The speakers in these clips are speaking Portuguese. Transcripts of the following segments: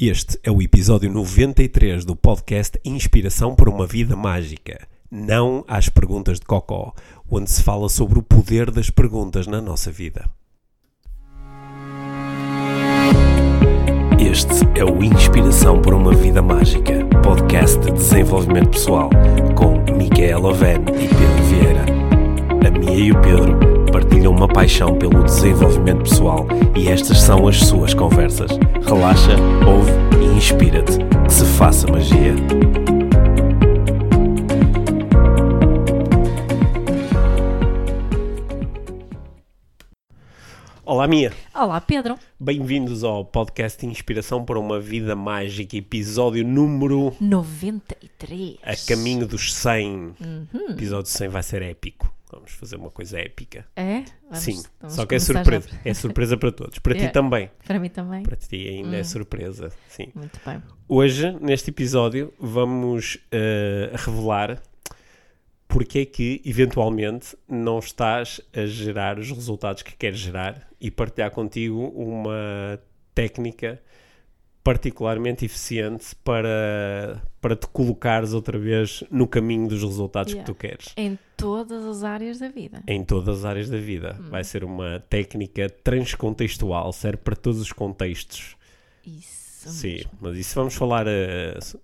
Este é o episódio 93 do podcast Inspiração para uma Vida Mágica, não às perguntas de cocó, onde se fala sobre o poder das perguntas na nossa vida. Este é o Inspiração para uma Vida Mágica, podcast de desenvolvimento pessoal, com Micaela Oven e Pedro Vieira. A Mia e o Pedro partilham uma paixão pelo desenvolvimento pessoal e estas são as suas conversas. Relaxa, ouve e inspira-te. Que se faça magia. Olá, Mia. Olá, Pedro. Bem-vindos ao podcast Inspiração para uma Vida Mágica, episódio número... 93. A caminho dos 100. O episódio 100 vai ser épico. Vamos fazer uma coisa épica. É? Sim, só que é surpresa. Já... É surpresa para todos. Para ti também. Para mim também. Para ti ainda é surpresa, sim. Muito bem. Hoje, neste episódio, vamos revelar... Porque é que, eventualmente, não estás a gerar os resultados que queres gerar e partilhar contigo uma técnica particularmente eficiente para te colocares outra vez no caminho dos resultados que tu queres. Em todas as áreas da vida. Em todas as áreas da vida. Vai ser uma técnica transcontextual, serve para todos os contextos. Isso. Sim, mas isso vamos falar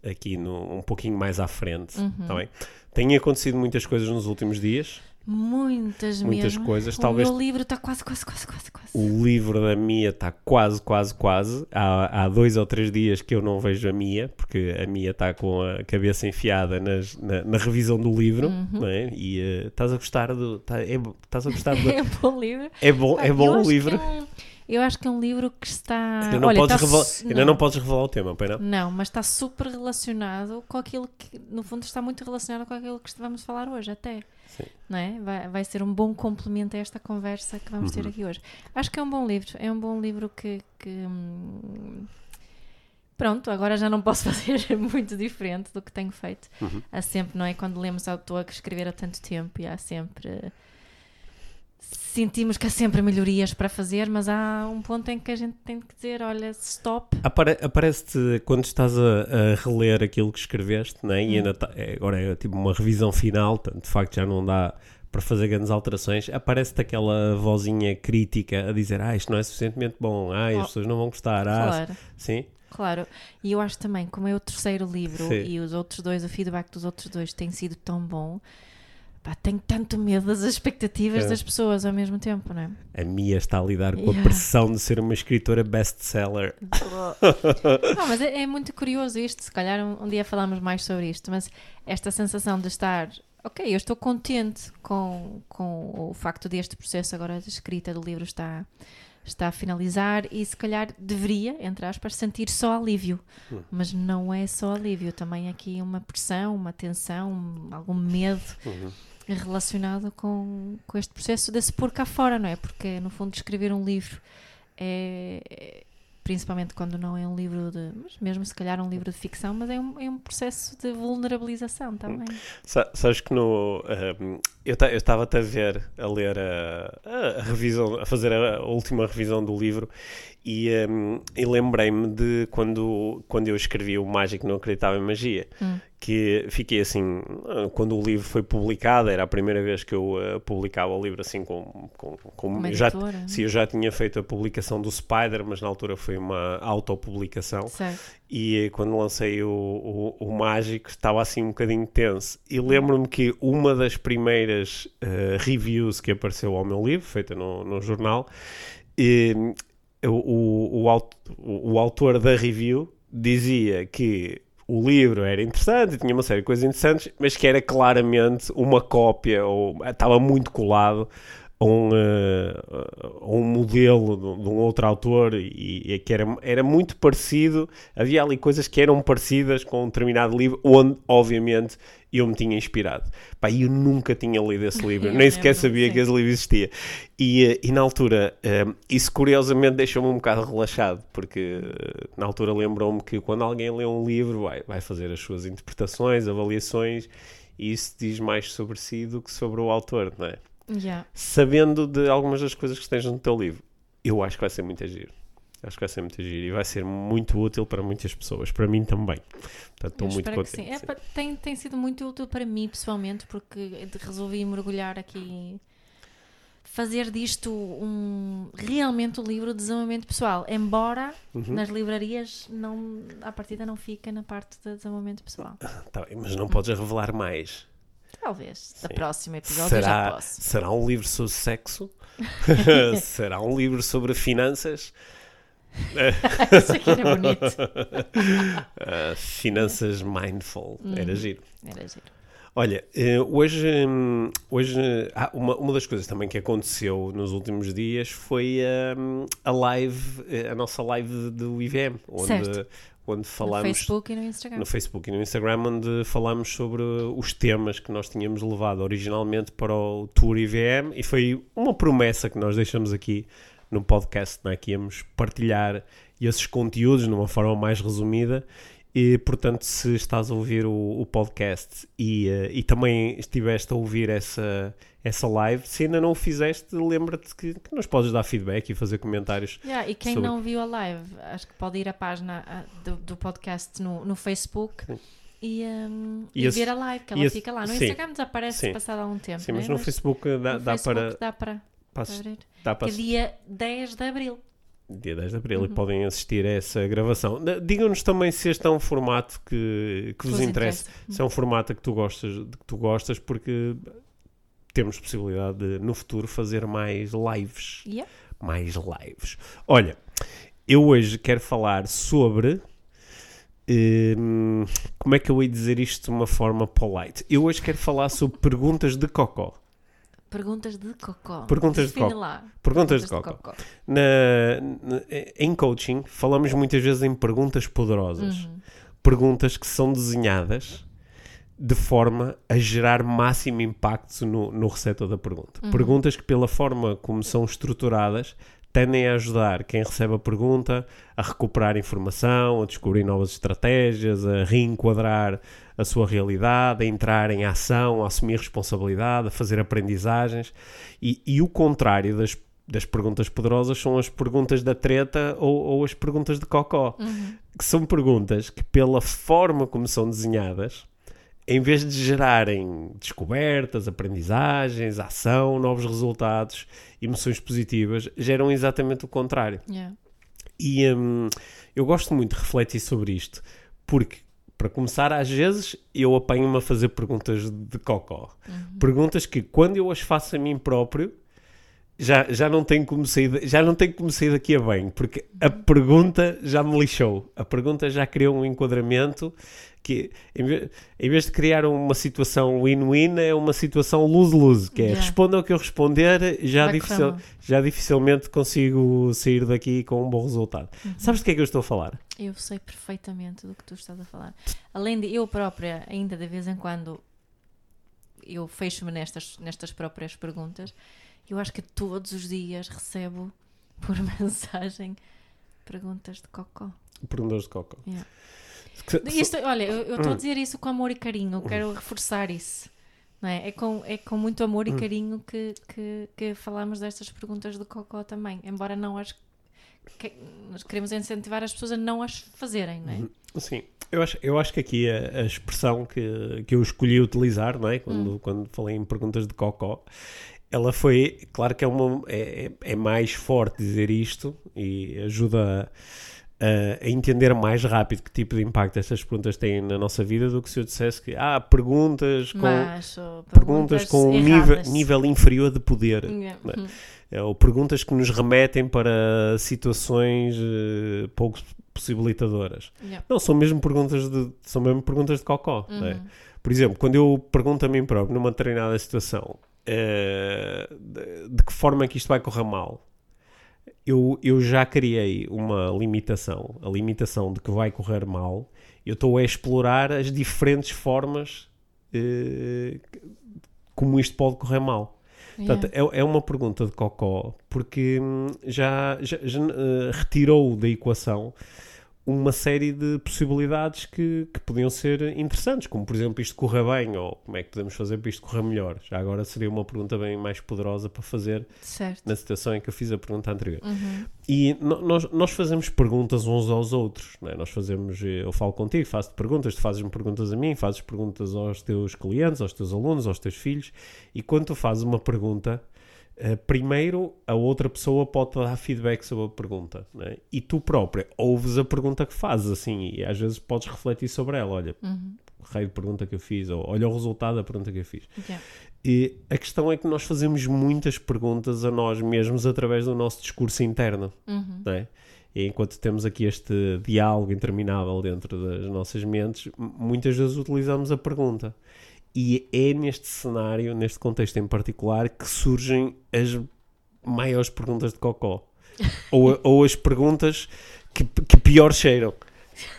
aqui um pouquinho mais à frente, tá bem? Têm acontecido muitas coisas nos últimos dias. Muitas mesmo. Coisas. Talvez... O meu livro está quase. O livro da Mia está quase. Há 2 ou 3 dias que eu não vejo a Mia, porque a Mia está com a cabeça enfiada na revisão do livro, não é? E estás a gostar do... Estás a gostar do... É bom livro. É bom o livro. Eu acho que é um livro que está... Ainda não podes revelar o tema, pera. Não, mas está super relacionado com aquilo que... No fundo está muito relacionado com aquilo que vamos falar hoje, até. Sim. Não é? Vai ser um bom complemento a esta conversa que vamos ter aqui hoje. Acho que é um bom livro. É um bom livro que... Pronto, agora já não posso fazer muito diferente do que tenho feito. Há sempre, não é? Quando lemos autor que escrever há tanto tempo e há sempre... Sentimos que há sempre melhorias para fazer, mas há um ponto em que a gente tem que dizer, olha, stop. Aparece-te quando estás a reler aquilo que escreveste, não é? E ainda agora é tipo uma revisão final, de facto já não dá para fazer grandes alterações. Aparece-te aquela vozinha crítica a dizer, isto não é suficientemente bom, as pessoas não vão gostar. Claro. Sim. Claro, e eu acho também, como é o terceiro livro e os outros dois, o feedback dos outros dois tem sido tão bom... Pá, tenho tanto medo das expectativas das pessoas ao mesmo tempo, não é? A Mia está a lidar com a pressão de ser uma escritora best-seller. Não, mas é muito curioso isto, se calhar um dia falamos mais sobre isto, mas esta sensação de estar, eu estou contente com o facto deste processo agora de escrita do livro está a finalizar e se calhar deveria, entre aspas, sentir só alívio, mas não é só alívio, também aqui uma pressão, uma tensão, algum medo relacionado com este processo de se pôr cá fora, não é? Porque no fundo escrever um livro é principalmente quando não é um livro de... Mesmo se calhar um livro de ficção, mas é um processo de vulnerabilização também. Sabes que no... eu estava até a ler a revisão, a fazer a última revisão do livro e lembrei-me de quando eu escrevi O Mágico Não Acreditava em Magia, que fiquei assim, quando o livro foi publicado, era a primeira vez que eu publicava o livro assim com eu já tinha feito a publicação do Spider, mas na altura foi uma autopublicação. Certo. E quando lancei o Mágico estava assim um bocadinho tenso e lembro-me que uma das primeiras reviews que apareceu ao meu livro, feita no jornal, o autor da review dizia que o livro era interessante, tinha uma série de coisas interessantes, mas que era claramente uma cópia, ou estava muito colado a um modelo de um outro autor e que era muito parecido, havia ali coisas que eram parecidas com um determinado livro onde, obviamente, eu me tinha inspirado. Pá, eu nunca tinha lido esse livro, nem sequer sabia que esse livro existia. E na altura, isso curiosamente deixou-me um bocado relaxado, porque na altura lembrou-me que quando alguém lê um livro vai fazer as suas interpretações, avaliações, e isso diz mais sobre si do que sobre o autor, não é? Sabendo de algumas das coisas que tens no teu livro, eu acho que vai ser muito giro. Acho que vai ser muito giro e vai ser muito útil para muitas pessoas, para mim também. Portanto, estou muito contente. Sim. Sim. Tem sido muito útil para mim pessoalmente, porque resolvi mergulhar aqui, fazer disto realmente um livro de desenvolvimento pessoal, embora nas livrarias à partida não fica na parte de desenvolvimento pessoal. Tá, mas não podes revelar mais. Talvez, da próxima episódio já posso. Será um livro sobre sexo? Será um livro sobre finanças? Isso aqui era bonito. Finanças mindful. Era giro. Era giro. Olha, hoje uma das coisas também que aconteceu nos últimos dias foi a live, a nossa live do IVM, onde falámos no Facebook e no Instagram, onde falámos sobre os temas que nós tínhamos levado originalmente para o Tour IVM, e foi uma promessa que nós deixamos aqui no podcast, né, que íamos partilhar esses conteúdos de uma forma mais resumida. E, portanto, se estás a ouvir o podcast e também estiveste a ouvir essa live, se ainda não o fizeste, lembra-te que nos podes dar feedback e fazer comentários. E quem não viu a live, acho que pode ir à página do podcast no Facebook. Sim. E ver a live, que ela fica lá. No Instagram desaparece passado algum tempo. Sim, mas no Facebook dá para dia 10 de Abril. Dia 10 de Abril, e podem assistir a essa gravação. Digam-nos também se este é um formato que vos interessa. Se é um formato que tu gostas, porque temos possibilidade de, no futuro, fazer mais lives. Yeah. Mais lives. Olha, eu hoje quero falar sobre... como é que eu ia dizer isto de uma forma polite? Eu hoje quero falar sobre perguntas de cocó. Perguntas de cocó. Perguntas de cocó. Em coaching, falamos muitas vezes em perguntas poderosas. Perguntas que são desenhadas de forma a gerar máximo impacto no receptor da pergunta. Perguntas que, pela forma como são estruturadas, tendem a ajudar quem recebe a pergunta a recuperar informação, a descobrir novas estratégias, a reenquadrar a sua realidade, a entrar em ação, a assumir responsabilidade, a fazer aprendizagens. E o contrário das perguntas poderosas são as perguntas da treta ou as perguntas de cocó, que são perguntas que, pela forma como são desenhadas, em vez de gerarem descobertas, aprendizagens, ação, novos resultados, emoções positivas, geram exatamente o contrário. Yeah. E eu gosto muito de refletir sobre isto, porque, para começar, às vezes eu apanho-me a fazer perguntas de cocó. Perguntas que, quando eu as faço a mim próprio, já não tenho como sair daqui a bem, porque a pergunta já me lixou. A pergunta já criou um enquadramento que, em vez de criar uma situação win-win, é uma situação lose-lose, que é responda ao que eu responder, já dificilmente consigo sair daqui com um bom resultado. Sabes do que é que eu estou a falar? Eu sei perfeitamente do que tu estás a falar. Além de eu própria, ainda de vez em quando, eu fecho-me nestas próprias perguntas. Eu acho que todos os dias recebo por mensagem perguntas de cocó. Perguntas de cocó. Yeah. Olha, eu estou a dizer isso com amor e carinho, eu quero reforçar isso. Não é? É com muito amor e carinho que falamos destas perguntas de cocó também, embora não as... nós queremos incentivar as pessoas a não as fazerem, não é? Sim, eu acho que aqui a expressão que eu escolhi utilizar, não é? Quando falei em perguntas de cocó, ela foi, claro que é mais forte dizer isto e ajuda a entender mais rápido que tipo de impacto estas perguntas têm na nossa vida do que se eu dissesse que há perguntas com um nível inferior de poder. Ou perguntas que nos remetem para situações pouco possibilitadoras. Não, são mesmo perguntas de cocó. Não é? Por exemplo, quando eu pergunto a mim próprio numa determinada situação, de que forma é que isto vai correr mal, eu já criei uma limitação, a limitação de que vai correr mal. Eu estou a explorar as diferentes formas como isto pode correr mal. Portanto, é uma pergunta de cocó, porque já retirou da equação uma série de possibilidades que podiam ser interessantes, como por exemplo isto correr bem, ou como é que podemos fazer para isto correr melhor. Já agora seria uma pergunta bem mais poderosa para fazer, certo, na situação em que eu fiz a pergunta anterior. Uhum. E nós fazemos perguntas uns aos outros, não é? Nós fazemos, eu falo contigo, faço-te perguntas, tu fazes-me perguntas a mim, fazes perguntas aos teus clientes, aos teus alunos, aos teus filhos, e quando tu fazes uma pergunta, primeiro, a outra pessoa pode dar feedback sobre a pergunta, né? E tu própria ouves a pergunta que fazes, assim, e às vezes podes refletir sobre ela. Olha, uhum, o raio de pergunta que eu fiz, ou olha o resultado da pergunta que eu fiz. Yeah. E a questão é que nós fazemos muitas perguntas a nós mesmos através do nosso discurso interno, uhum, né? E enquanto temos aqui este diálogo interminável dentro das nossas mentes, muitas vezes utilizamos a pergunta. E é neste cenário, neste contexto em particular, que surgem as maiores perguntas de cocó. Ou as perguntas que pior cheiram.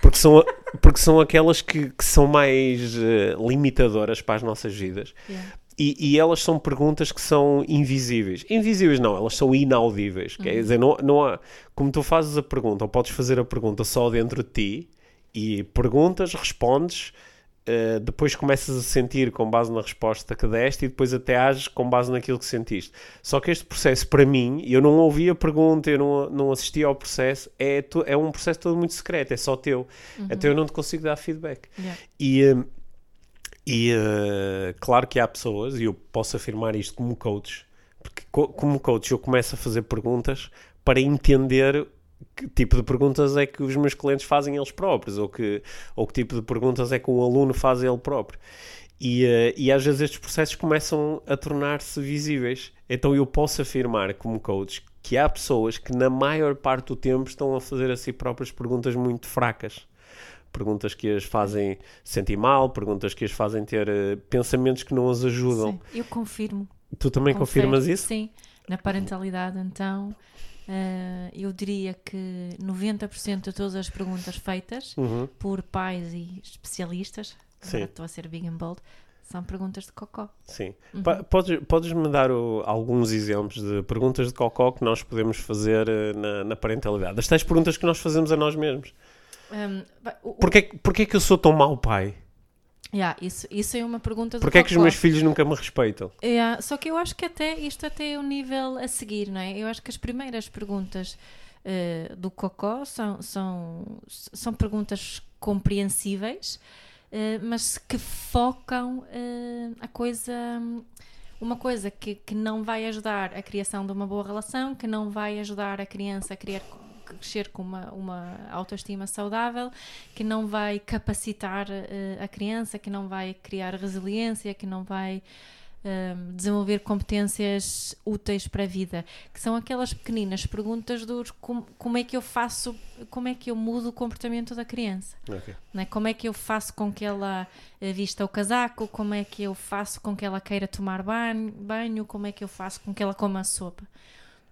Porque são aquelas que são mais limitadoras para as nossas vidas. Yeah. E elas são perguntas que são invisíveis. Invisíveis não, elas são inaudíveis. Uhum. Quer dizer, não há... Como tu fazes a pergunta, ou podes fazer a pergunta só dentro de ti, e perguntas, respondes... depois começas a sentir com base na resposta que deste e depois até ages com base naquilo que sentiste. Só que este processo, para mim, eu não ouvi a pergunta, eu não assisti ao processo, é um processo todo muito secreto, é só teu. Uhum. Então eu não te consigo dar feedback. Yeah. E claro que há pessoas, e eu posso afirmar isto como coach, porque como coach eu começo a fazer perguntas para entender... Que tipo de perguntas é que os meus clientes fazem eles próprios, ou que tipo de perguntas é que o aluno faz ele próprio. E às vezes estes processos começam a tornar-se visíveis. Então eu posso afirmar como coach que há pessoas que na maior parte do tempo estão a fazer a si próprias perguntas muito fracas. Perguntas que as fazem sentir mal, perguntas que as fazem ter pensamentos que não as ajudam. Sim, eu confirmo. Tu também confirmas isso? Sim, na parentalidade então... eu diria que 90% de todas as perguntas feitas, uhum, por pais e especialistas, agora estou a ser big and bold, são perguntas de cocó. Sim. Uhum. Podes-me dar alguns exemplos de perguntas de cocó que nós podemos fazer na parentalidade? As tais perguntas que nós fazemos a nós mesmos. Porquê é que eu sou tão mau pai? Yeah, isso é uma pergunta do cocó. Porquê é que os meus filhos nunca me respeitam? Yeah, só que eu acho que isto até é o nível a seguir, não é? Eu acho que as primeiras perguntas do cocó são perguntas compreensíveis, mas que focam uma coisa que não vai ajudar a criação de uma boa relação, que não vai ajudar a criança a criar... crescer com uma autoestima saudável, que não vai capacitar a criança, que não vai criar resiliência, que não vai desenvolver competências úteis para a vida, que são aquelas pequeninas perguntas dos como é que eu faço, como é que eu mudo o comportamento da criança, okay, né? Como é que eu faço com que ela vista o casaco, como é que eu faço com que ela queira tomar banho, como é que eu faço com que ela coma a sopa.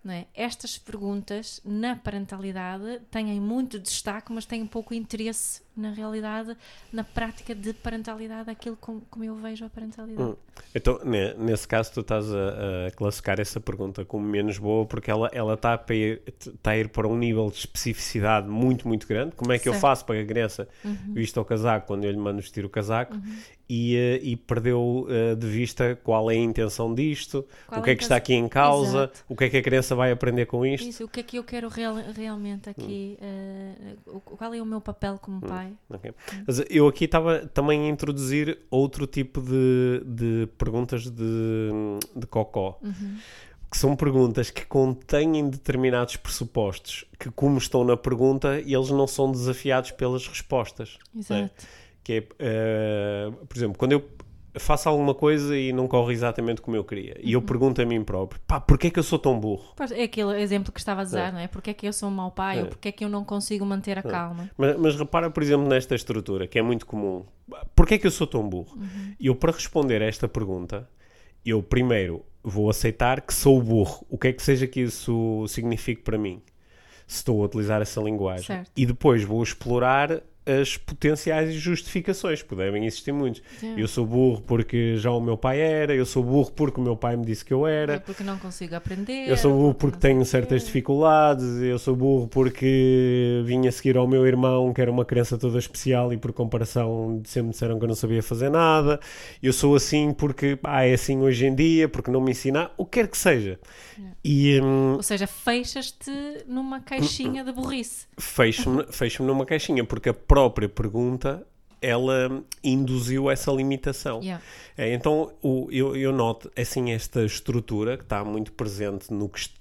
Não é? Estas perguntas na parentalidade têm muito destaque, mas têm pouco interesse na realidade, na prática de parentalidade, aquilo como eu vejo a parentalidade. Então, nesse caso, tu estás a classificar essa pergunta como menos boa, porque ela está a ir para um nível de especificidade muito, muito grande. Como é que, certo, eu faço para que a criança, uhum, vista o casaco quando eu lhe mando vestir o casaco? Uhum. E perdeu de vista qual é a intenção disto, qual o que é que está aqui em causa, exato, o que é que a criança vai aprender com isto. Isso, o que é que eu quero realmente aqui, qual é o meu papel como pai. Okay. Mas eu aqui estava também a introduzir outro tipo de perguntas de cocó, uhum, que são perguntas que contêm determinados pressupostos, que como estão na pergunta, eles não são desafiados pelas respostas. Exato. Né? Que é, por exemplo, quando eu faço alguma coisa e não corre exatamente como eu queria, e eu pergunto a mim próprio, pá, porquê é que eu sou tão burro? É aquele exemplo que estava a dizer, não é? Porquê é que eu sou um mau pai, ou porquê é que eu não consigo manter a calma? Mas repara, por exemplo, nesta estrutura, que é muito comum, porquê é que eu sou tão burro? Uhum. Eu, para responder a esta pergunta, eu primeiro vou aceitar que sou burro, o que é que seja que isso signifique para mim, se estou a utilizar essa linguagem, certo, e depois vou explorar as potenciais justificações, podem existir muitos. Eu sou burro porque já o meu pai era, eu sou burro porque o meu pai me disse que eu era, é porque não consigo aprender, eu sou burro porque tenho certas dificuldades, eu sou burro porque vim a seguir ao meu irmão que era uma criança toda especial e por comparação sempre disseram que eu não sabia fazer nada, eu sou assim porque é assim hoje em dia, porque não me ensinar, o que quer que seja. E, ou seja, fechas-te numa caixinha de burrice. Fecho-me numa caixinha, porque a própria pergunta, ela induziu essa limitação. Então, eu noto, assim, esta estrutura que está muito presente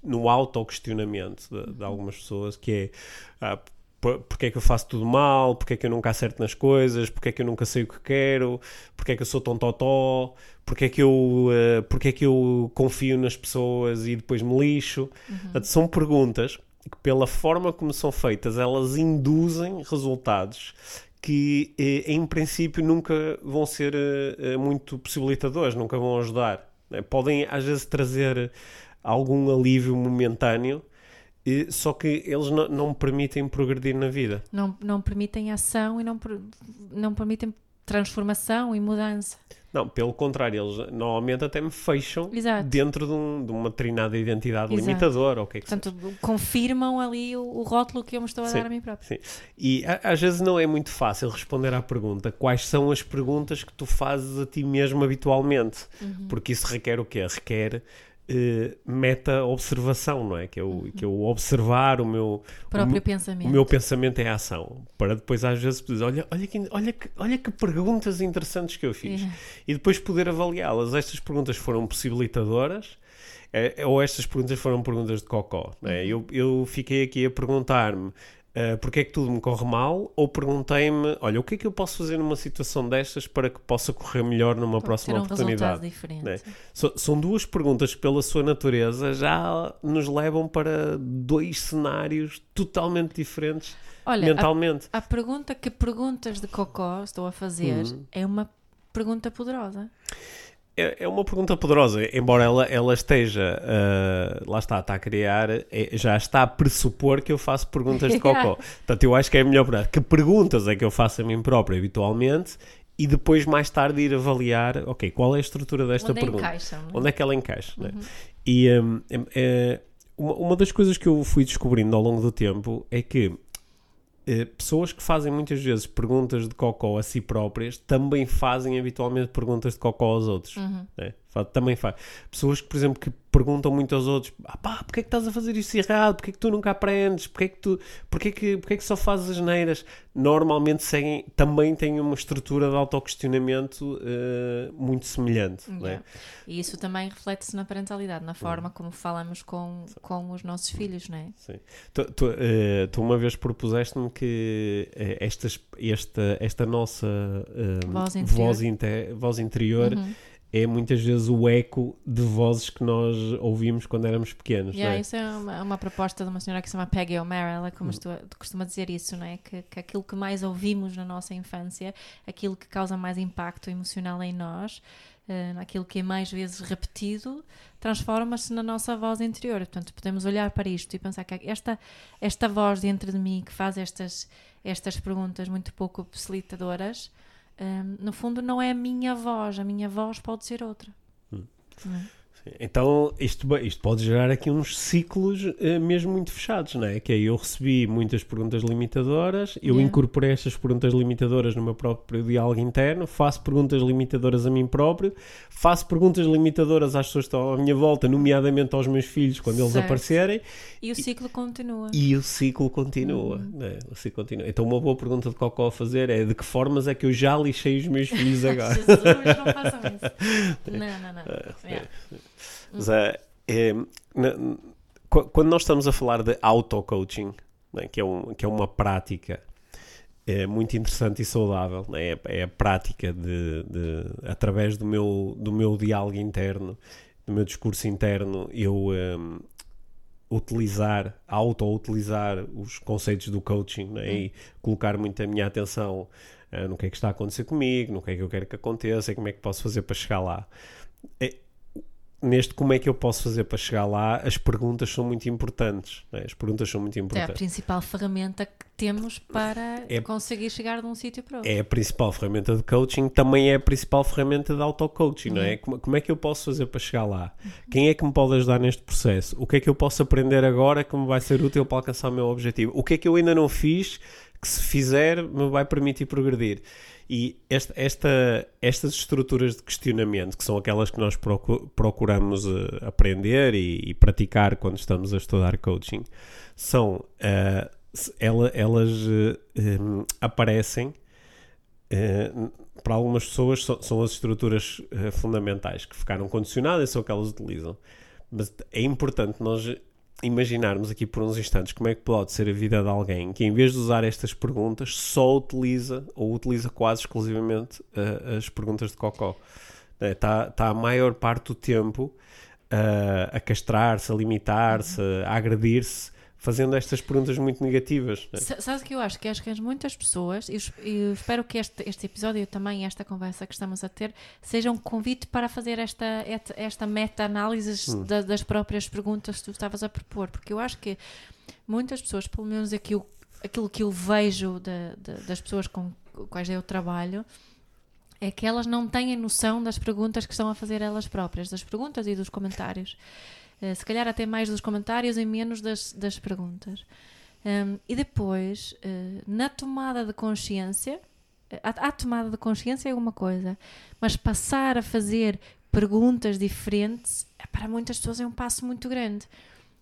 no auto-questionamento de algumas pessoas, que é... porque é que eu faço tudo mal, porque é que eu nunca acerto nas coisas, porque é que eu nunca sei o que quero, porque é que eu sou tão totó, porque é que eu confio nas pessoas e depois me lixo. Portanto, são perguntas que, pela forma como são feitas, elas induzem resultados que, em princípio, nunca vão ser muito possibilitadores, nunca vão ajudar. Podem, às vezes, trazer algum alívio momentâneo, só que eles não permitem progredir na vida. Não permitem ação e não permitem transformação e mudança. Não, pelo contrário, eles normalmente até me fecham dentro de uma trinada de identidade limitadora. Portanto, confirmam ali o rótulo que eu me estou a dar a mim próprio. E às vezes não é muito fácil responder à pergunta quais são as perguntas que tu fazes a ti mesmo habitualmente. Porque isso requer o quê? Requer... meta-observação, não é? Que eu observar o meu pensamento em ação, para depois às vezes dizer, olha que perguntas interessantes que eu fiz, e depois poder avaliá-las. Estas perguntas foram possibilitadoras, ou estas perguntas foram perguntas de cocó, não é? Eu fiquei aqui a perguntar-me porque é que tudo me corre mal, ou perguntei-me, olha, o que é que eu posso fazer numa situação destas para que possa correr melhor numa próxima oportunidade? Né? São duas perguntas que, pela sua natureza, já nos levam para dois cenários totalmente diferentes mentalmente. A pergunta que perguntas de cocó estou a fazer é uma pergunta poderosa. É uma pergunta poderosa, embora ela esteja, lá está a criar, já está a pressupor que eu faço perguntas de cocó. Portanto, eu acho que é melhor perguntar que perguntas é que eu faço a mim próprio habitualmente e depois mais tarde ir avaliar, qual é a estrutura desta pergunta? Onde é que ela encaixa? Né? E uma das coisas que eu fui descobrindo ao longo do tempo é que pessoas que fazem muitas vezes perguntas de cocó a si próprias também fazem habitualmente perguntas de cocó aos outros. Né? Também faz. Pessoas que, por exemplo, que perguntam muito aos outros: porque é que estás a fazer isto errado? Porque é que tu nunca aprendes? Porque é que só fazes asneiras? Normalmente também têm uma estrutura de autoquestionamento muito semelhante. Né? E isso também reflete-se na parentalidade, na forma como falamos com os nossos filhos, não é? Sim. Tu uma vez propuseste-me que esta nossa voz interior é muitas vezes o eco de vozes que nós ouvimos quando éramos pequenos. Não é? Isso é uma proposta de uma senhora que se chama Peggy O'Mara. Ela costuma dizer isso, não é? Que aquilo que mais ouvimos na nossa infância, aquilo que causa mais impacto emocional em nós, aquilo que é mais vezes repetido, transforma-se na nossa voz interior. Portanto, podemos olhar para isto e pensar que esta voz dentro de mim que faz estas perguntas muito pouco facilitadoras, no fundo não é a minha voz pode ser outra. Então isto pode gerar aqui uns ciclos mesmo muito fechados, não é? Que é, eu recebi muitas perguntas limitadoras, eu incorporei estas perguntas limitadoras no meu próprio diálogo interno, faço perguntas limitadoras a mim próprio, faço perguntas limitadoras às pessoas que estão à minha volta, nomeadamente aos meus filhos quando eles aparecerem, e o ciclo continua. Né? O ciclo continua. Então uma boa pergunta de cocó a fazer é: de que formas é que eu já lixei os meus filhos agora? Jesus, não façam isso. Não. Mas, quando nós estamos a falar de auto-coaching, né, que é uma prática muito interessante e saudável, né, é a prática de através do meu diálogo interno, do meu discurso interno, eu auto-utilizar os conceitos do coaching, né, e colocar muito a minha atenção no que é que está a acontecer comigo, no que é que eu quero que aconteça e como é que posso fazer para chegar lá. neste como é que eu posso fazer para chegar lá, as perguntas são muito importantes. Né? As perguntas são muito importantes. É a principal ferramenta que temos para conseguir chegar de um sítio para outro. É a principal ferramenta de coaching, também é a principal ferramenta de auto-coaching, não é? Como é que eu posso fazer para chegar lá? Quem é que me pode ajudar neste processo? O que é que eu posso aprender agora que me vai ser útil para alcançar o meu objetivo? O que é que eu ainda não fiz que, se fizer, me vai permitir progredir? E estas estruturas de questionamento, que são aquelas que nós procuramos aprender e praticar quando estamos a estudar coaching, são, elas aparecem, para algumas pessoas são as estruturas fundamentais que ficaram condicionadas e são que elas utilizam. Mas é importante nós imaginarmos aqui por uns instantes como é que pode ser a vida de alguém que, em vez de usar estas perguntas, só utiliza ou utiliza quase exclusivamente as perguntas de cocó. Está a maior parte do tempo a castrar-se, a limitar-se, a agredir-se, fazendo estas perguntas muito negativas. Né? Sabe o que eu acho? Que acho que muitas pessoas, e espero que este episódio e também esta conversa que estamos a ter seja um convite para fazer esta meta-análise das próprias perguntas que tu estavas a propor, porque eu acho que muitas pessoas, pelo menos aquilo que eu vejo das pessoas com quais eu trabalho, é que elas não têm noção das perguntas que estão a fazer elas próprias, das perguntas e dos comentários. Se calhar até mais dos comentários e menos das perguntas. E depois, na tomada de consciência, a tomada de consciência é uma coisa, mas passar a fazer perguntas diferentes, para muitas pessoas é um passo muito grande.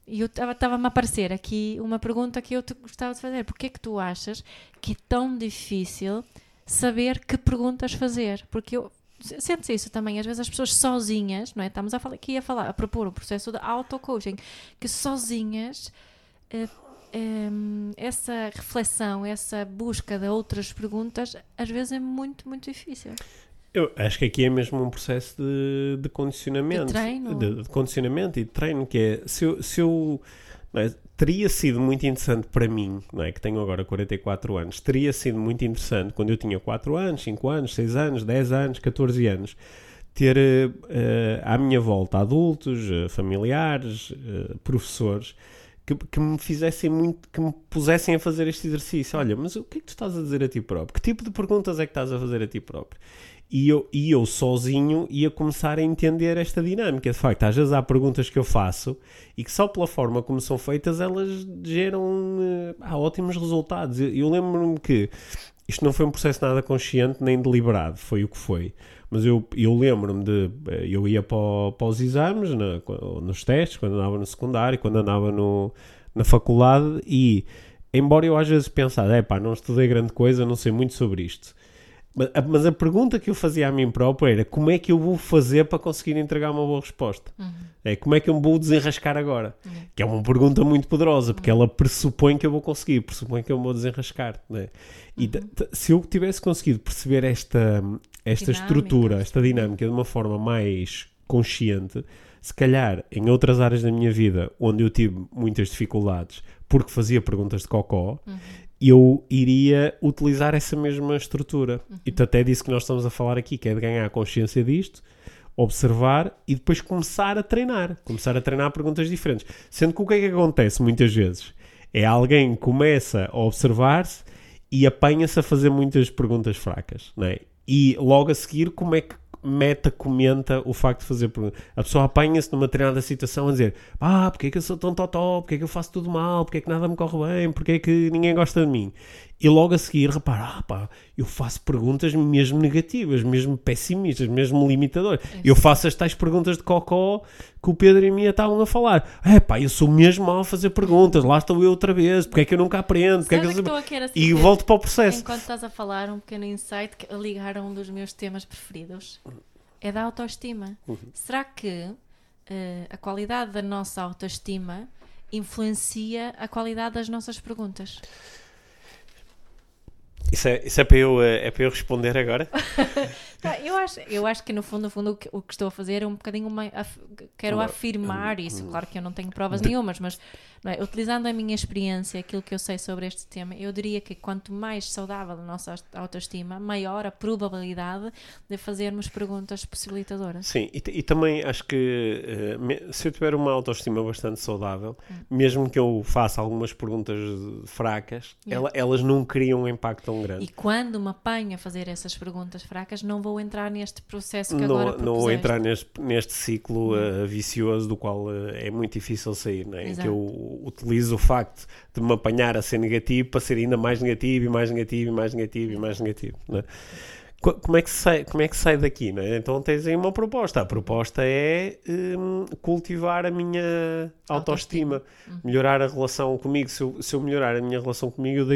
E eu estava-me a aparecer aqui uma pergunta que eu te gostava de fazer. Porquê é que tu achas que é tão difícil saber que perguntas fazer? Porque eu... Sente-se isso também, às vezes as pessoas sozinhas, não é? Estamos a propor o processo de auto-coaching, que sozinhas essa reflexão, essa busca de outras perguntas, às vezes é muito, muito difícil. Eu acho que aqui é mesmo um processo de condicionamento. De treino. De condicionamento e de treino, que é, se eu não é, teria sido muito interessante para mim, não é, que tenho agora 44 anos, teria sido muito interessante quando eu tinha 4 anos, 5 anos, 6 anos, 10 anos, 14 anos, ter à minha volta adultos, familiares, professores, que me fizessem muito, que me pusessem a fazer este exercício. Olha, mas o que é que tu estás a dizer a ti próprio? Que tipo de perguntas é que estás a fazer a ti próprio? E eu sozinho ia começar a entender esta dinâmica. De facto, às vezes há perguntas que eu faço e que só pela forma como são feitas elas geram ótimos resultados. Eu lembro-me que isto não foi um processo nada consciente nem deliberado, foi o que foi. Mas eu lembro-me eu ia para os exames, nos testes, quando andava no secundário, quando andava na faculdade, e embora eu às vezes pensasse, não estudei grande coisa, não sei muito sobre isto. Mas a pergunta que eu fazia a mim próprio era: como é que eu vou fazer para conseguir entregar uma boa resposta? Uhum. Como é que eu me vou desenrascar agora? Uhum. Que é uma pergunta muito poderosa, porque ela pressupõe que eu vou conseguir, pressupõe que eu me vou desenrascar. Né? E se eu tivesse conseguido perceber esta estrutura, esta dinâmica de uma forma mais consciente, se calhar em outras áreas da minha vida, onde eu tive muitas dificuldades porque fazia perguntas de cocó, eu iria utilizar essa mesma estrutura. E até disso que nós estamos a falar aqui, que é de ganhar a consciência disto, observar e depois começar a treinar. Começar a treinar perguntas diferentes. Sendo que o que é que acontece muitas vezes? É alguém que começa a observar-se e apanha-se a fazer muitas perguntas fracas. Não é? E logo a seguir, como é que meta comenta o facto de fazer perguntas? A pessoa apanha-se numa determinada situação a dizer: porque é que eu sou tão totó? Porque é que eu faço tudo mal? Porque é que nada me corre bem? Porque é que ninguém gosta de mim? E logo a seguir, repara, eu faço perguntas mesmo negativas, mesmo pessimistas, mesmo limitadoras. Eu faço as tais perguntas de cocó que o Pedro e a minha estavam a falar. Eu sou mesmo mal a fazer perguntas, lá estou eu outra vez, porque é que eu nunca aprendo? Porque é que eu... E volto para o processo. Enquanto estás a falar, um pequeno insight que ligar a um dos meus temas preferidos é da autoestima. Será que a qualidade da nossa autoestima influencia a qualidade das nossas perguntas? Isso é para eu responder agora? Eu acho que no fundo o que estou a fazer é um bocadinho quero afirmar isso. Claro que eu não tenho provas nenhumas, mas não é? Utilizando a minha experiência, aquilo que eu sei sobre este tema, eu diria que quanto mais saudável a nossa autoestima, maior a probabilidade de fazermos perguntas possibilitadoras. Sim, e também acho que se eu tiver uma autoestima bastante saudável, mesmo que eu faça algumas perguntas fracas, elas não criam um impacto tão grande. E quando me apanho a fazer essas perguntas fracas, não vou entrar neste processo que agora propuseste. Não vou entrar neste ciclo vicioso do qual é muito difícil sair, não é? Em que eu utilizo o facto de me apanhar a ser negativo para ser ainda mais negativo e mais negativo e mais negativo e mais negativo, não é? Como é que sai daqui, não é? Então tens aí uma proposta. A proposta é cultivar a minha autoestima, melhorar a relação comigo. Se eu melhorar a minha relação comigo, eu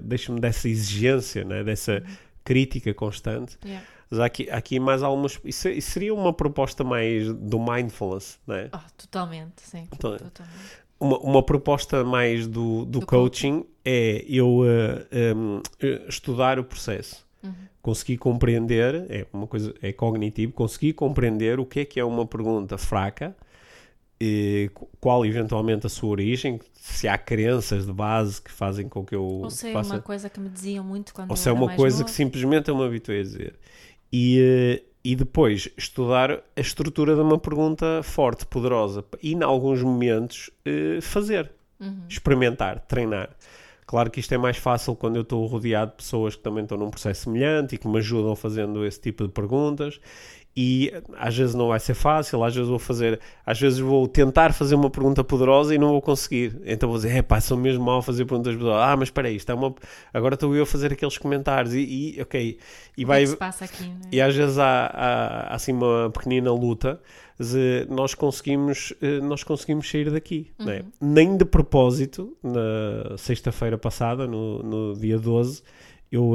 deixo-me dessa exigência, não é? Dessa crítica constante. Yeah. Mas há aqui mais algumas... Isso seria uma proposta mais do mindfulness, não é? Oh, totalmente, sim. Então, totalmente. Uma proposta mais do coaching é eu estudar o processo. Conseguir compreender, é uma coisa, é cognitivo, conseguir compreender o que é uma pergunta fraca, e qual eventualmente a sua origem, se há crenças de base que fazem com que eu faça... Ou se é uma coisa que me diziam muito quando eu era mais novo. Ou se é uma coisa que simplesmente eu me habituei a dizer. E depois estudar a estrutura de uma pergunta forte, poderosa, e em alguns momentos fazer, experimentar, treinar. Claro que isto é mais fácil quando eu estou rodeado de pessoas que também estão num processo semelhante e que me ajudam fazendo esse tipo de perguntas, e às vezes não vai ser fácil, às vezes vou tentar fazer uma pergunta poderosa e não vou conseguir, então vou dizer, sou mesmo mau a fazer perguntas poderosas, mas espera aí, agora estou eu a fazer aqueles comentários ok, e vai... O que se passa aqui, né? E às vezes há assim uma pequenina luta, nós conseguimos sair daqui, né? Nem de propósito, na sexta-feira passada, no dia 12, eu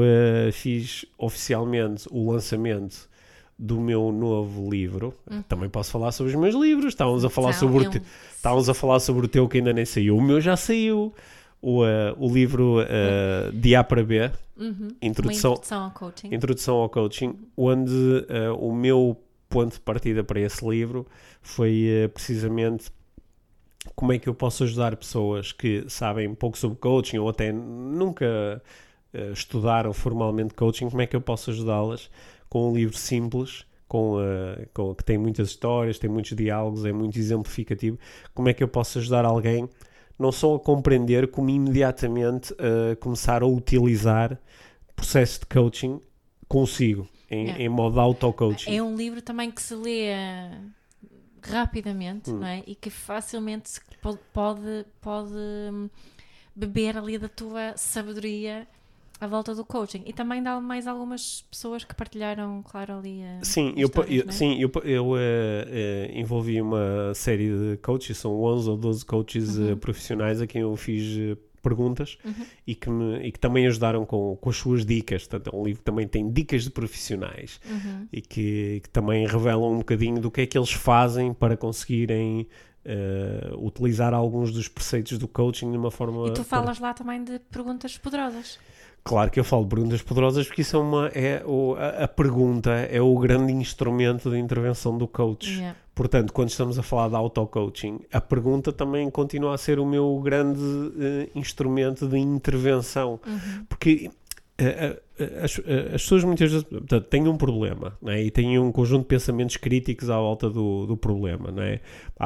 fiz oficialmente o lançamento do meu novo livro. Também posso falar sobre os meus livros. Estávamos a falar sobre o teu que ainda nem saiu. O meu já saiu. O livro De A para B, Introdução ao Coaching, onde o meu ponto de partida para esse livro foi precisamente como é que eu posso ajudar pessoas que sabem pouco sobre coaching ou até nunca estudaram formalmente coaching, como é que eu posso ajudá-las com um livro simples, que tem muitas histórias, tem muitos diálogos, é muito exemplificativo. Como é que eu posso ajudar alguém, não só a compreender, como imediatamente começar a utilizar processo de coaching consigo, em modo auto-coaching. É um livro também que se lê rapidamente, não é? E que facilmente se pode beber ali da tua sabedoria à volta do coaching. E também dá mais algumas pessoas que partilharam, claro, ali a... Sim, eu envolvi uma série de coaches, são 11 ou 12 coaches profissionais a quem eu fiz perguntas e que também ajudaram com as suas dicas. Portanto, o livro também tem dicas de profissionais e que também revelam um bocadinho do que é que eles fazem para conseguirem utilizar alguns dos preceitos do coaching de uma forma... E tu falas lá também de perguntas poderosas. Claro que eu falo de perguntas poderosas porque isso a pergunta é o grande instrumento de intervenção do coach. Yeah. Portanto, quando estamos a falar de auto-coaching, a pergunta também continua a ser o meu grande instrumento de intervenção. Porque as pessoas muitas vezes, portanto, têm um problema, não é? E têm um conjunto de pensamentos críticos à volta do problema, não é?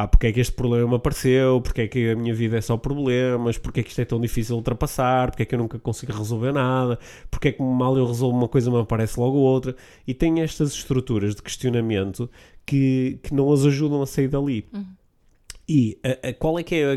Porque é que este problema apareceu? Porque é que a minha vida é só problemas? Porque é que isto é tão difícil de ultrapassar? Porque é que eu nunca consigo resolver nada? Porque é que mal eu resolvo uma coisa, me aparece logo outra? E têm estas estruturas de questionamento que não as ajudam a sair dali. E qual é que é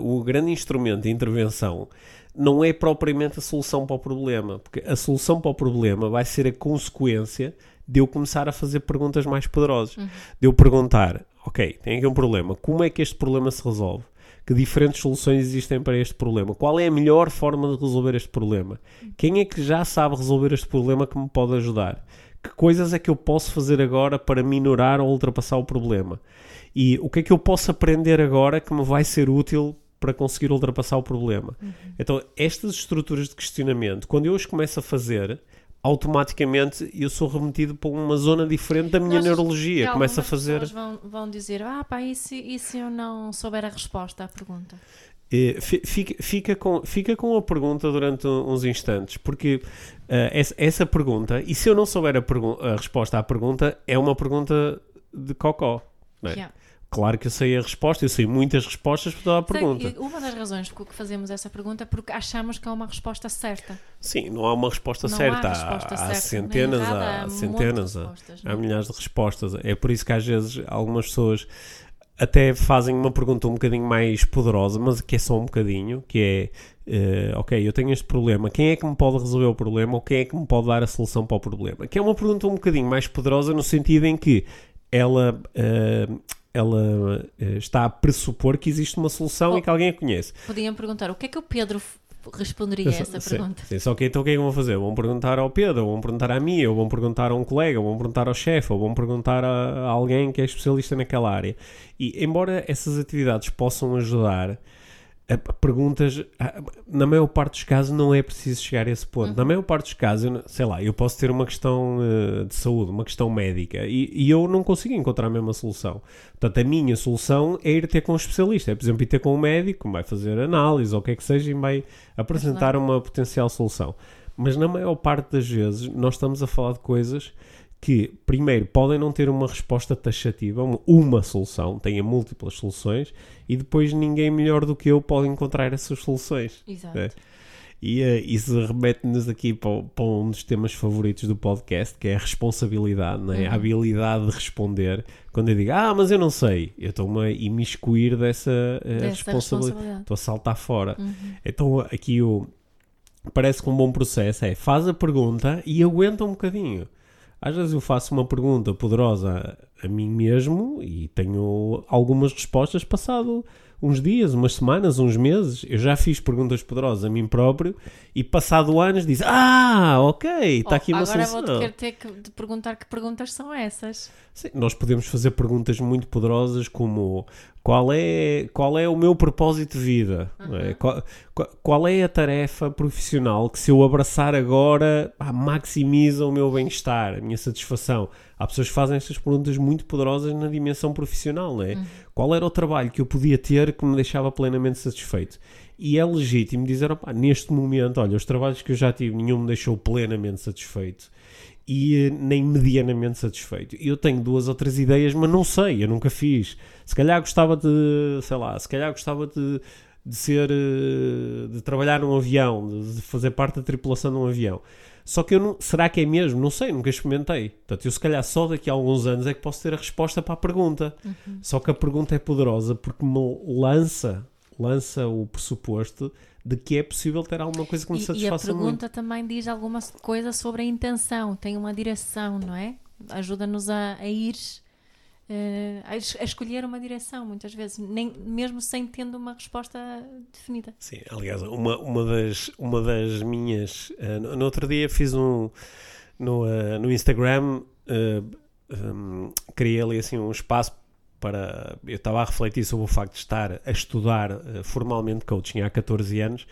o grande instrumento de intervenção? Não é propriamente a solução para o problema, porque a solução para o problema vai ser a consequência de eu começar a fazer perguntas mais poderosas. De eu perguntar, ok, tem aqui um problema, como é que este problema se resolve? Que diferentes soluções existem para este problema? Qual é a melhor forma de resolver este problema? Quem é que já sabe resolver este problema que me pode ajudar? Que coisas é que eu posso fazer agora para minorar ou ultrapassar o problema? E o que é que eu posso aprender agora que me vai ser útil para conseguir ultrapassar o problema? Então, estas estruturas de questionamento, quando eu as começo a fazer, automaticamente eu sou remetido para uma zona diferente da minha neurologia. Começa a fazer... As pessoas vão dizer, e se eu não souber a resposta à pergunta? Fica com a pergunta durante uns instantes, porque essa pergunta, e se eu não souber a resposta à pergunta, é uma pergunta de cocó, não é? Yeah. Claro que eu sei a resposta, eu sei muitas respostas para dar a pergunta. Uma das razões por que fazemos essa pergunta é porque achamos que há uma resposta certa. Sim, não há uma resposta certa. Há centenas, há milhares de respostas. É por isso que às vezes algumas pessoas até fazem uma pergunta um bocadinho mais poderosa, mas que é só um bocadinho, que é, eu tenho este problema, quem é que me pode resolver o problema ou quem é que me pode dar a solução para o problema? Que é uma pergunta um bocadinho mais poderosa no sentido em que ela está a pressupor que existe uma solução e que alguém a conhece. Podiam perguntar, o que é que o Pedro responderia a essa pergunta? Sim, só que então o que é que vão fazer? Vão perguntar ao Pedro, ou vão perguntar à minha, ou vão perguntar a um colega, ou vão perguntar ao chefe, ou vão perguntar a alguém que é especialista naquela área. E embora essas atividades possam ajudar, perguntas, na maior parte dos casos não é preciso chegar a esse ponto. Uhum. Na maior parte dos casos, eu posso ter uma questão de saúde, uma questão médica, e eu não consigo encontrar a mesma solução. Portanto, a minha solução é ir ter com um especialista, por exemplo, ir ter com um médico, vai fazer análise ou o que é que seja e vai apresentar uma potencial solução. Mas na maior parte das vezes nós estamos a falar de coisas que, primeiro, podem não ter uma resposta taxativa, uma solução, tenha múltiplas soluções, e depois ninguém melhor do que eu pode encontrar essas soluções. Exato. Né? E isso remete-nos aqui para um dos temas favoritos do podcast, que é a responsabilidade, né? Uhum. A habilidade de responder. Quando eu digo, mas eu não sei, eu estou-me a imiscuir dessa responsabilidade. Estou a saltar fora. Uhum. Então, aqui parece que um bom processo é, faz a pergunta e aguenta um bocadinho. Às vezes eu faço uma pergunta poderosa a mim mesmo e tenho algumas respostas passado uns dias, umas semanas, uns meses. Eu já fiz perguntas poderosas a mim próprio e passado anos diz, está aqui uma solução. Agora vou ter que te perguntar que perguntas são essas. Sim, nós podemos fazer perguntas muito poderosas como qual é o meu propósito de vida? Uhum. É? Qual é a tarefa profissional que se eu abraçar agora maximiza o meu bem-estar, a minha satisfação? Há pessoas que fazem estas perguntas muito poderosas na dimensão profissional, não é? Uhum. Qual era o trabalho que eu podia ter que me deixava plenamente satisfeito? E é legítimo dizer, neste momento, olha, os trabalhos que eu já tive, nenhum me deixou plenamente satisfeito e nem medianamente satisfeito. Eu tenho duas ou três ideias, mas não sei, eu nunca fiz. Se calhar gostava de trabalhar num avião, de fazer parte da tripulação de um avião. Só que eu não... Será que é mesmo? Não sei, nunca experimentei. Portanto, eu se calhar só daqui a alguns anos é que posso ter a resposta para a pergunta. Uhum. Só que a pergunta é poderosa porque me lança o pressuposto de que é possível ter alguma coisa que me satisfaça muito. E a pergunta também diz alguma coisa sobre a intenção, tem uma direção, não é? Ajuda-nos a escolher uma direção, muitas vezes, mesmo sem tendo uma resposta definida. Sim, aliás, uma das minhas... no outro dia fiz no Instagram, criei ali assim um espaço para... Eu estava a refletir sobre o facto de estar a estudar formalmente coaching há 14 anos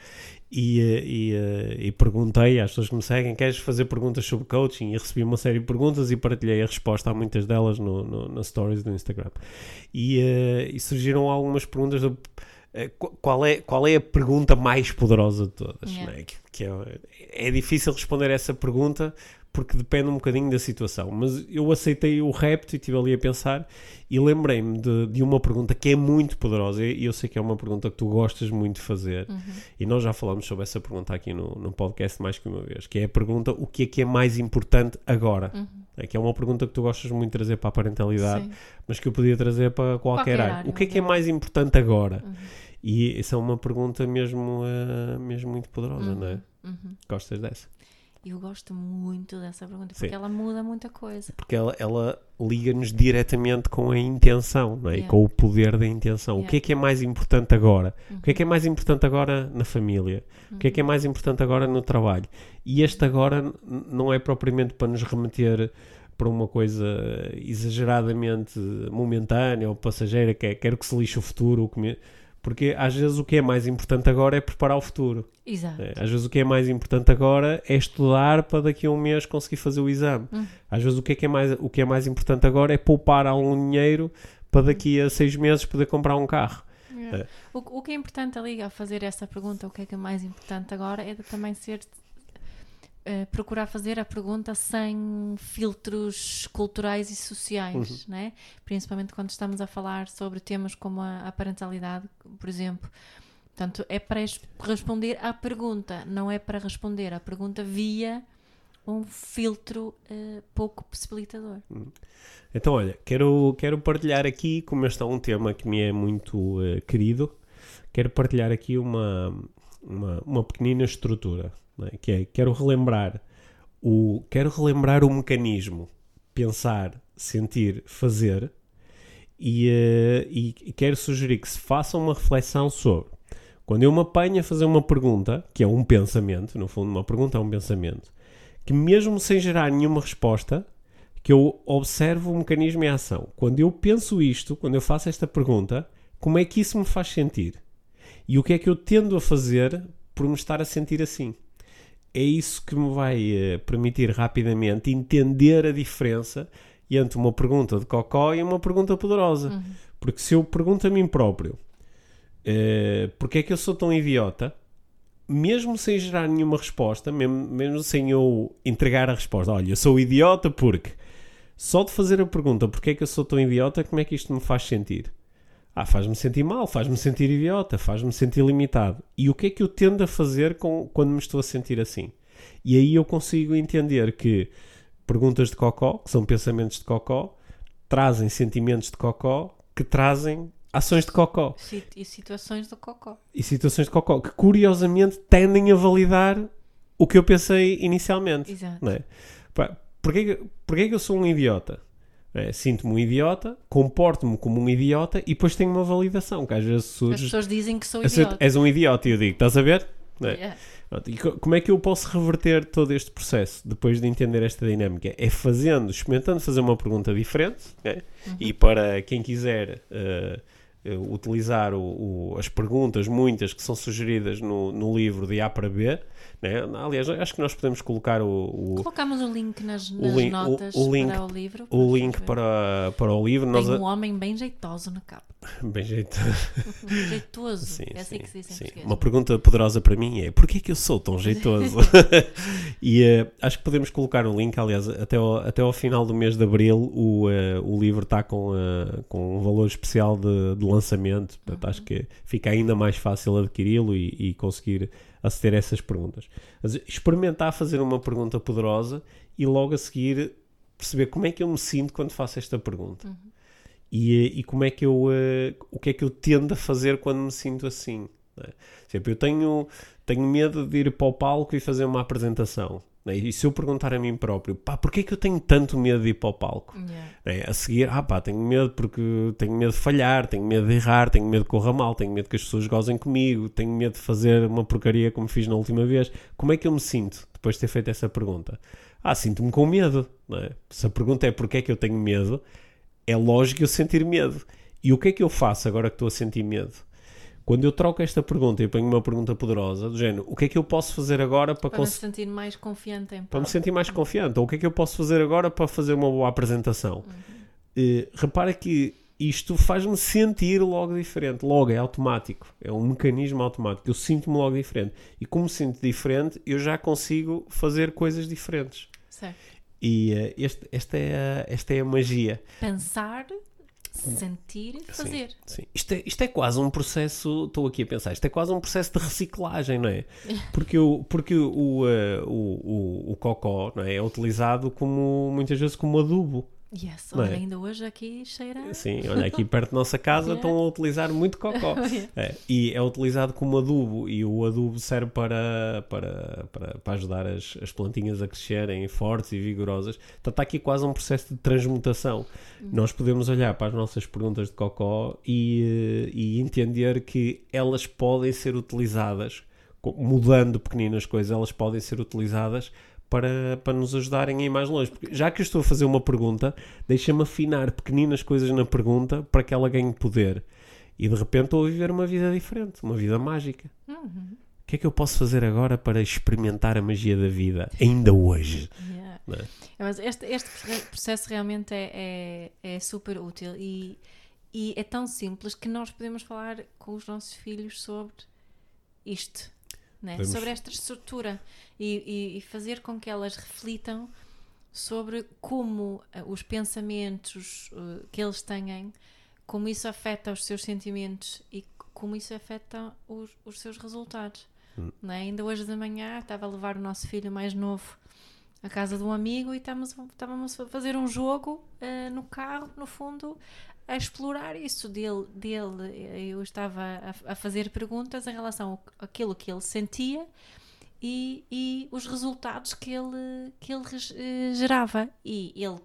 e perguntei às pessoas que me seguem, queres fazer perguntas sobre coaching? E recebi uma série de perguntas e partilhei a resposta a muitas delas nas stories do Instagram. E surgiram algumas perguntas de, qual é a pergunta mais poderosa de todas? Yeah. Né? É difícil responder essa pergunta porque depende um bocadinho da situação, mas eu aceitei o repto e estive ali a pensar e lembrei-me de uma pergunta que é muito poderosa e eu sei que é uma pergunta que tu gostas muito de fazer. Uhum. E nós já falámos sobre essa pergunta aqui no podcast mais que uma vez, que é a pergunta, o que é mais importante agora? Uhum. Que é uma pergunta que tu gostas muito de trazer para a parentalidade, sim, mas que eu podia trazer para qualquer área. O que é mais importante agora? Uhum. E essa é uma pergunta mesmo muito poderosa, uhum, não é? Uhum. Gostas dessa? Eu gosto muito dessa pergunta, porque sim, ela muda muita coisa. Porque ela liga-nos diretamente com a intenção, não é? Yeah. Com o poder da intenção. Yeah. O que é mais importante agora? Uhum. O que é mais importante agora na família? Uhum. O que é mais importante agora no trabalho? E este agora não é propriamente para nos remeter para uma coisa exageradamente momentânea ou passageira, que é quero que se lixe o futuro, Porque às vezes o que é mais importante agora é preparar o futuro. Exato. Às vezes o que é mais importante agora é estudar para daqui a um mês conseguir fazer o exame. Às vezes o que é mais importante agora é poupar algum dinheiro para daqui a 6 meses poder comprar um carro. É. O que é importante ali ao fazer essa pergunta, o que é mais importante agora, é de também ser... procurar fazer a pergunta sem filtros culturais e sociais, né? Principalmente quando estamos a falar sobre temas como a parentalidade, por exemplo. Portanto, é para responder à pergunta, não é para responder à pergunta via um filtro pouco possibilitador. Então, olha, quero partilhar aqui, como este é um tema que me é muito querido, quero partilhar aqui uma pequenina estrutura. Que é, quero relembrar o mecanismo pensar, sentir, fazer e quero sugerir que se faça uma reflexão sobre quando eu me apanho a fazer uma pergunta, que é um pensamento, no fundo uma pergunta é um pensamento, que mesmo sem gerar nenhuma resposta, que eu observo o mecanismo em ação. Quando eu penso isto, quando eu faço esta pergunta, como é que isso me faz sentir? E o que é que eu tendo a fazer por me estar a sentir assim? É isso que me vai permitir rapidamente entender a diferença entre uma pergunta de cocó e uma pergunta poderosa. Porque se eu pergunto a mim próprio porque é que eu sou tão idiota, mesmo sem gerar nenhuma resposta, mesmo sem eu entregar a resposta, olha, eu sou idiota porque... Só de fazer a pergunta porque é que eu sou tão idiota, como é que isto me faz sentir? Faz-me sentir mal, faz-me sentir idiota, faz-me sentir limitado. E o que é que eu tendo a fazer quando me estou a sentir assim? E aí eu consigo entender que perguntas de cocó, que são pensamentos de cocó, trazem sentimentos de cocó, que trazem ações de cocó. E situações de cocó. E situações de cocó, que curiosamente tendem a validar o que eu pensei inicialmente. Exato. Não é? Porquê que eu sou um idiota? Sinto-me um idiota, comporto-me como um idiota e depois tenho uma validação que às vezes as pessoas dizem que sou idiota. És um idiota, e eu digo, estás a ver? Yeah. E como é que eu posso reverter todo este processo depois de entender esta dinâmica? É fazendo, experimentando fazer uma pergunta diferente, né? E para quem quiser utilizar as perguntas, muitas que são sugeridas no livro de A para B, né? Aliás, acho que nós podemos colocar colocamos o link nas notas para o livro. O link para o livro. Tem um homem bem jeitoso na capa. Bem jeitoso. Jeitoso. Sim, é assim que se diz em português. Uma pergunta poderosa para mim é: porquê que eu sou tão jeitoso? E acho que podemos colocar o link. Aliás, até ao final do mês de abril o livro está com um valor especial de lançamento. Portanto, acho que fica ainda mais fácil adquiri-lo e conseguir aceder a essas perguntas. Experimentar fazer uma pergunta poderosa e logo a seguir perceber como é que eu me sinto quando faço esta pergunta. E como é que eu o que é que eu tendo a fazer quando me sinto assim, né? Exemplo, eu tenho medo de ir para o palco e fazer uma apresentação, né? E se eu perguntar a mim próprio, porquê é que eu tenho tanto medo de ir para o palco? Né? A seguir, tenho medo porque tenho medo de falhar, tenho medo de errar, tenho medo de correr mal, tenho medo que as pessoas gozem comigo, tenho medo de fazer uma porcaria como fiz na última vez. Como é que eu me sinto depois de ter feito essa pergunta? Sinto-me com medo, né? Se a pergunta é porquê é que eu tenho medo, é lógico eu sentir medo. E o que é que eu faço agora que estou a sentir medo? Quando eu troco esta pergunta e ponho uma pergunta poderosa, do género, o que é que eu posso fazer agora para me sentir mais confiante em Para me sentir mais confiante. Ou o que é que eu posso fazer agora para fazer uma boa apresentação? Repara que isto faz-me sentir logo diferente. Logo, é automático. É um mecanismo automático. Eu sinto-me logo diferente. E como me sinto diferente, eu já consigo fazer coisas diferentes. Certo. E esta é a magia. Pensar, sentir e fazer. Sim. Isto é quase um processo, estou aqui a pensar, isto é quase um processo de reciclagem, não é? Porque o cocó, não é? É utilizado muitas vezes como adubo. Yes, olha, ainda hoje aqui cheira... Sim, olha, aqui perto da nossa casa estão a utilizar muito cocó. E é utilizado como adubo, e o adubo serve para ajudar as plantinhas a crescerem fortes e vigorosas. Então está aqui quase um processo de transmutação. Nós podemos olhar para as nossas perguntas de cocó e entender que elas podem ser utilizadas, mudando pequeninas coisas, elas podem ser utilizadas para nos ajudarem a ir mais longe. Porque já que eu estou a fazer uma pergunta, deixa-me afinar pequeninas coisas na pergunta para que ela ganhe poder. E de repente estou a viver uma vida diferente, uma vida mágica. Uhum. O que é que eu posso fazer agora para experimentar a magia da vida, ainda hoje? Yeah. Não é? Mas este processo realmente é super útil e é tão simples que nós podemos falar com os nossos filhos sobre isto, né? Sobre esta estrutura e fazer com que elas reflitam sobre como os pensamentos que eles têm, como isso afeta os seus sentimentos e como isso afeta os seus resultados. Né? Ainda hoje de manhã estava a levar o nosso filho mais novo à casa de um amigo e estávamos a fazer um jogo no carro, no fundo, a explorar isso dele. Eu estava a fazer perguntas em relação àquilo que ele sentia e os resultados que ele gerava. E ele,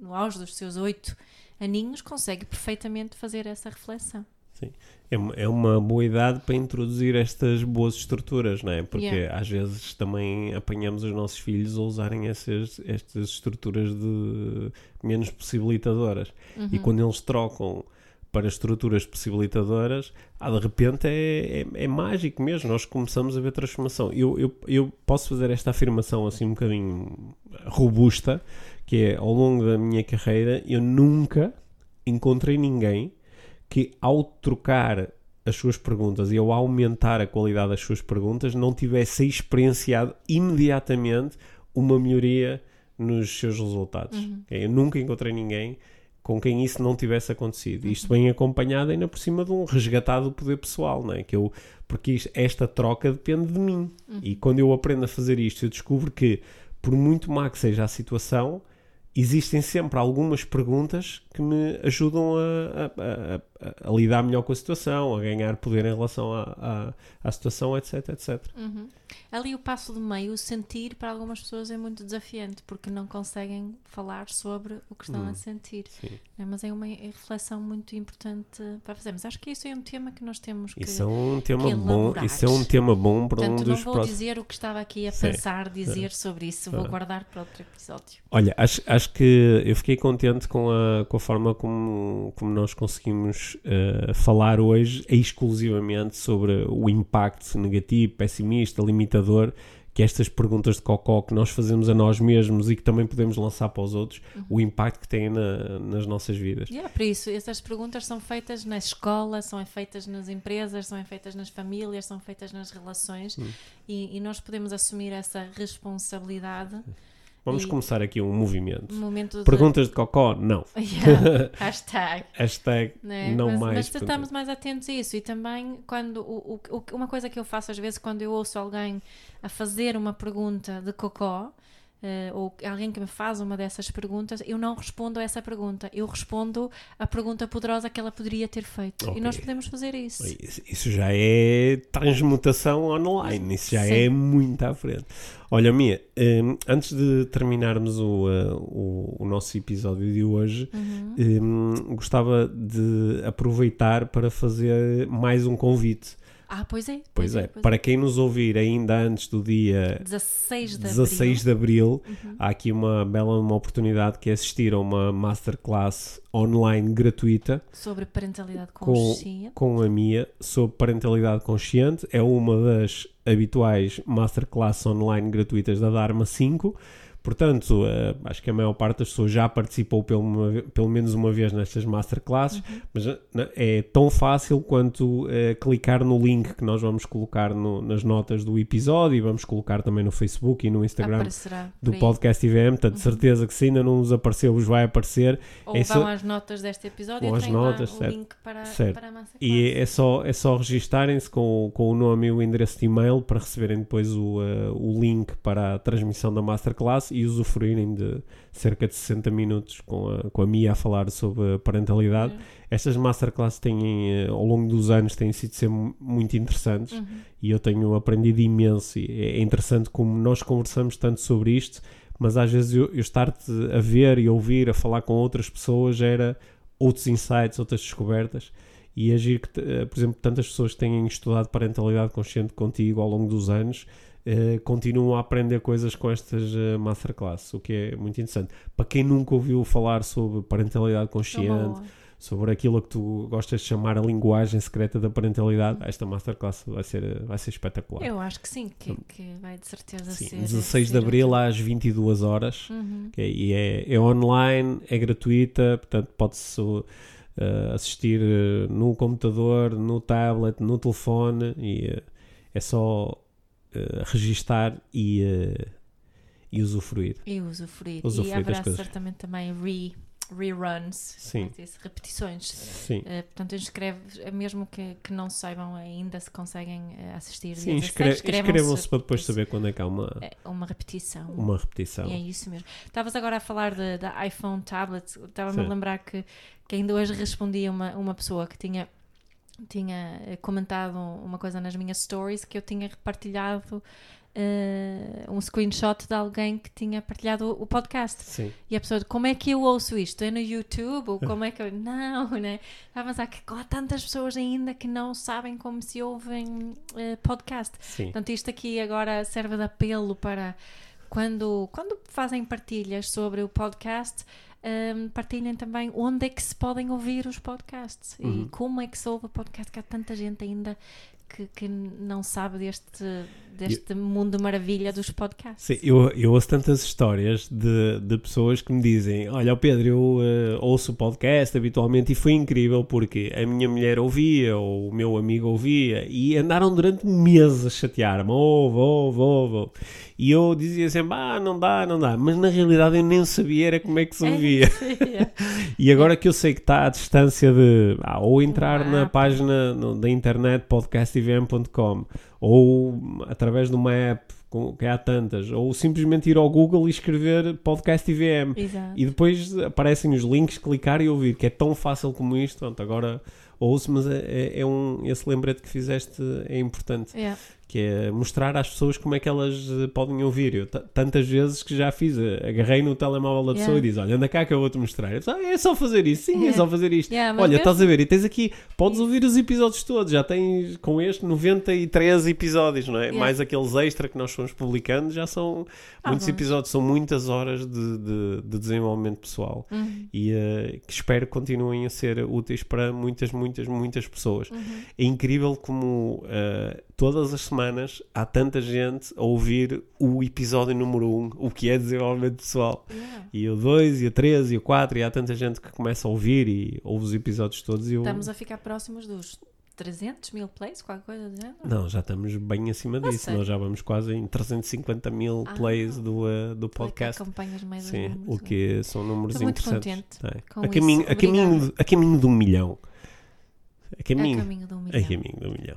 no auge dos seus 8 aninhos, consegue perfeitamente fazer essa reflexão. Sim. É uma boa idade para introduzir estas boas estruturas, não é? Porque às vezes também apanhamos os nossos filhos a usarem estas estruturas de menos possibilitadoras. Uhum. E quando eles trocam para estruturas possibilitadoras, de repente é mágico mesmo. Nós começamos a ver transformação. Eu posso fazer esta afirmação assim um bocadinho robusta, que é, ao longo da minha carreira, eu nunca encontrei ninguém que, ao trocar as suas perguntas e ao aumentar a qualidade das suas perguntas, não tivesse experienciado imediatamente uma melhoria nos seus resultados. Uhum. Eu nunca encontrei ninguém com quem isso não tivesse acontecido. Isto bem acompanhado ainda por cima de um resgatado poder pessoal, não é? Porque esta troca depende de mim. Uhum. E quando eu aprendo a fazer isto, eu descubro que, por muito má que seja a situação, existem sempre algumas perguntas que me ajudam a lidar melhor com a situação, a ganhar poder em relação à situação, etc, etc. Uhum. Ali o passo do meio, o sentir, para algumas pessoas é muito desafiante, porque não conseguem falar sobre o que estão a sentir. Né? Mas é uma reflexão muito importante para fazer. Mas acho que isso é um tema que nós temos que elaborar. Isso é um tema bom para um dos próximos. Portanto, não vou dizer o que estava aqui a pensar, dizer sobre isso. Vou guardar para outro episódio. Olha, acho que eu fiquei contente com a forma como nós conseguimos falar hoje exclusivamente sobre o impacto negativo, pessimista, limitador que estas perguntas de cocó que nós fazemos a nós mesmos e que também podemos lançar para os outros, o impacto que têm nas nossas vidas. E por isso, essas perguntas são feitas na escola, são feitas nas empresas, são feitas nas famílias, são feitas nas relações e nós podemos assumir essa responsabilidade. Vamos começar aqui um movimento. Perguntas de cocó? Não. Yeah. Hashtag. Hashtag não mais. Mas estamos mais atentos a isso. E também, quando uma coisa que eu faço às vezes, quando eu ouço alguém a fazer uma pergunta de cocó, ou alguém que me faz uma dessas perguntas, eu não respondo a essa pergunta. Eu respondo a pergunta poderosa que ela poderia ter feito. Okay. E nós podemos fazer isso. Isso já é transmutação online. Isso já é muito à frente. Olha, Mia, antes de terminarmos o nosso episódio de hoje, gostava de aproveitar para fazer mais um convite. Pois é. Para quem nos ouvir ainda antes do dia 16 de Abril, há aqui uma bela oportunidade, que é assistir a uma masterclass online gratuita sobre parentalidade consciente com a Mia, sobre parentalidade consciente. É uma das habituais masterclass online gratuitas da Dharma 5. Portanto, acho que a maior parte das pessoas já participou pelo menos uma vez nestas masterclasses, mas é tão fácil quanto clicar no link que nós vamos colocar nas notas do episódio, e vamos colocar também no Facebook e no Instagram do podcast IVM. Portanto, de certeza que, se ainda não nos apareceu, vos vai aparecer. Ou vão às notas deste episódio e tem lá o link para a masterclass. E é só registarem-se com o nome e o endereço de e-mail para receberem depois o link para a transmissão da masterclass e usufruírem de cerca de 60 minutos com a Mia a falar sobre parentalidade. Estas masterclasses têm, ao longo dos anos, têm sido sempre muito interessantes e eu tenho aprendido imenso. E é interessante como nós conversamos tanto sobre isto, mas às vezes eu estar-te a ver e ouvir, a falar com outras pessoas, gera outros insights, outras descobertas. E agir que, por exemplo, tantas pessoas que têm estudado parentalidade consciente contigo ao longo dos anos, continuam a aprender coisas com estas masterclasses, o que é muito interessante. Para quem nunca ouviu falar sobre parentalidade consciente, sobre aquilo que tu gostas de chamar a linguagem secreta da parentalidade, esta masterclass vai ser espetacular. Eu acho que sim, que vai de certeza sim, ser. 16 de Abril às 22 horas, uhum. Okay, e é online, é gratuita, portanto pode-se assistir no computador, no tablet, no telefone, e é só registar e usufruir. E usufruir e haverá certamente também reruns, repetições. Sim. Portanto, inscreve, mesmo que não saibam ainda, se conseguem assistir. Sim, inscrevam-se para depois saber quando é que há uma repetição. Uma repetição. E é isso mesmo. Estavas agora a falar da iPhone, tablet. Estava-me a lembrar que ainda hoje respondi a uma pessoa que tinha comentado uma coisa nas minhas stories, que eu tinha partilhado um screenshot de alguém que tinha partilhado o podcast. Sim. E a pessoa, como é que eu ouço isto? É no YouTube? Ou como é que eu... Não, né? Estava a pensar que há tantas pessoas ainda que não sabem como se ouvem podcast. Sim. Portanto, isto aqui agora serve de apelo para quando fazem partilhas sobre o podcast, partilhem também onde é que se podem ouvir os podcasts, uhum. E como é que se ouve o podcast, que há tanta gente ainda que não sabe deste mundo maravilha dos podcasts. Sim, eu ouço tantas histórias de pessoas que me dizem, olha Pedro, eu ouço o podcast habitualmente e foi incrível porque a minha mulher ouvia, ou o meu amigo ouvia, e andaram durante meses a chatear-me, ouve. E eu dizia sempre, não dá, mas na realidade eu nem sabia era como é que se ouvia. E agora que eu sei que está à distância de, ou entrar na página da internet podcastivm.com, ou através de uma app, que há tantas, ou simplesmente ir ao Google e escrever podcast IVM. Exato. E depois aparecem os links, clicar e ouvir, que é tão fácil como isto. Pronto, agora ouço, mas esse lembrete que fizeste é importante, que é mostrar às pessoas como é que elas podem ouvir. Eu tantas vezes que já fiz, agarrei no telemóvel da pessoa e diz, olha, anda cá que eu vou-te mostrar. É só fazer isso, sim, é só fazer isto. Olha, estás a ver, e tens aqui, podes ouvir os episódios todos, já tens com este 93 episódios, não é? Mais aqueles extra que nós fomos publicando, já são muitos episódios, são muitas horas de desenvolvimento pessoal, e que espero que continuem a ser úteis para muitas pessoas. É incrível como todas as semanas há tanta gente a ouvir o episódio número 1, o que é desenvolvimento pessoal, e o 2, e o 3, e o 4, e há tanta gente que começa a ouvir e ouve os episódios todos. Estamos a ficar próximos dos 300.000 plays, qualquer coisa do género? Não, já estamos bem acima disso. Nós já vamos quase em 350.000 plays do podcast. Mais sim, o que são números interessantes. Estou muito contente a caminho de 1 milhão. A caminho de um milhão.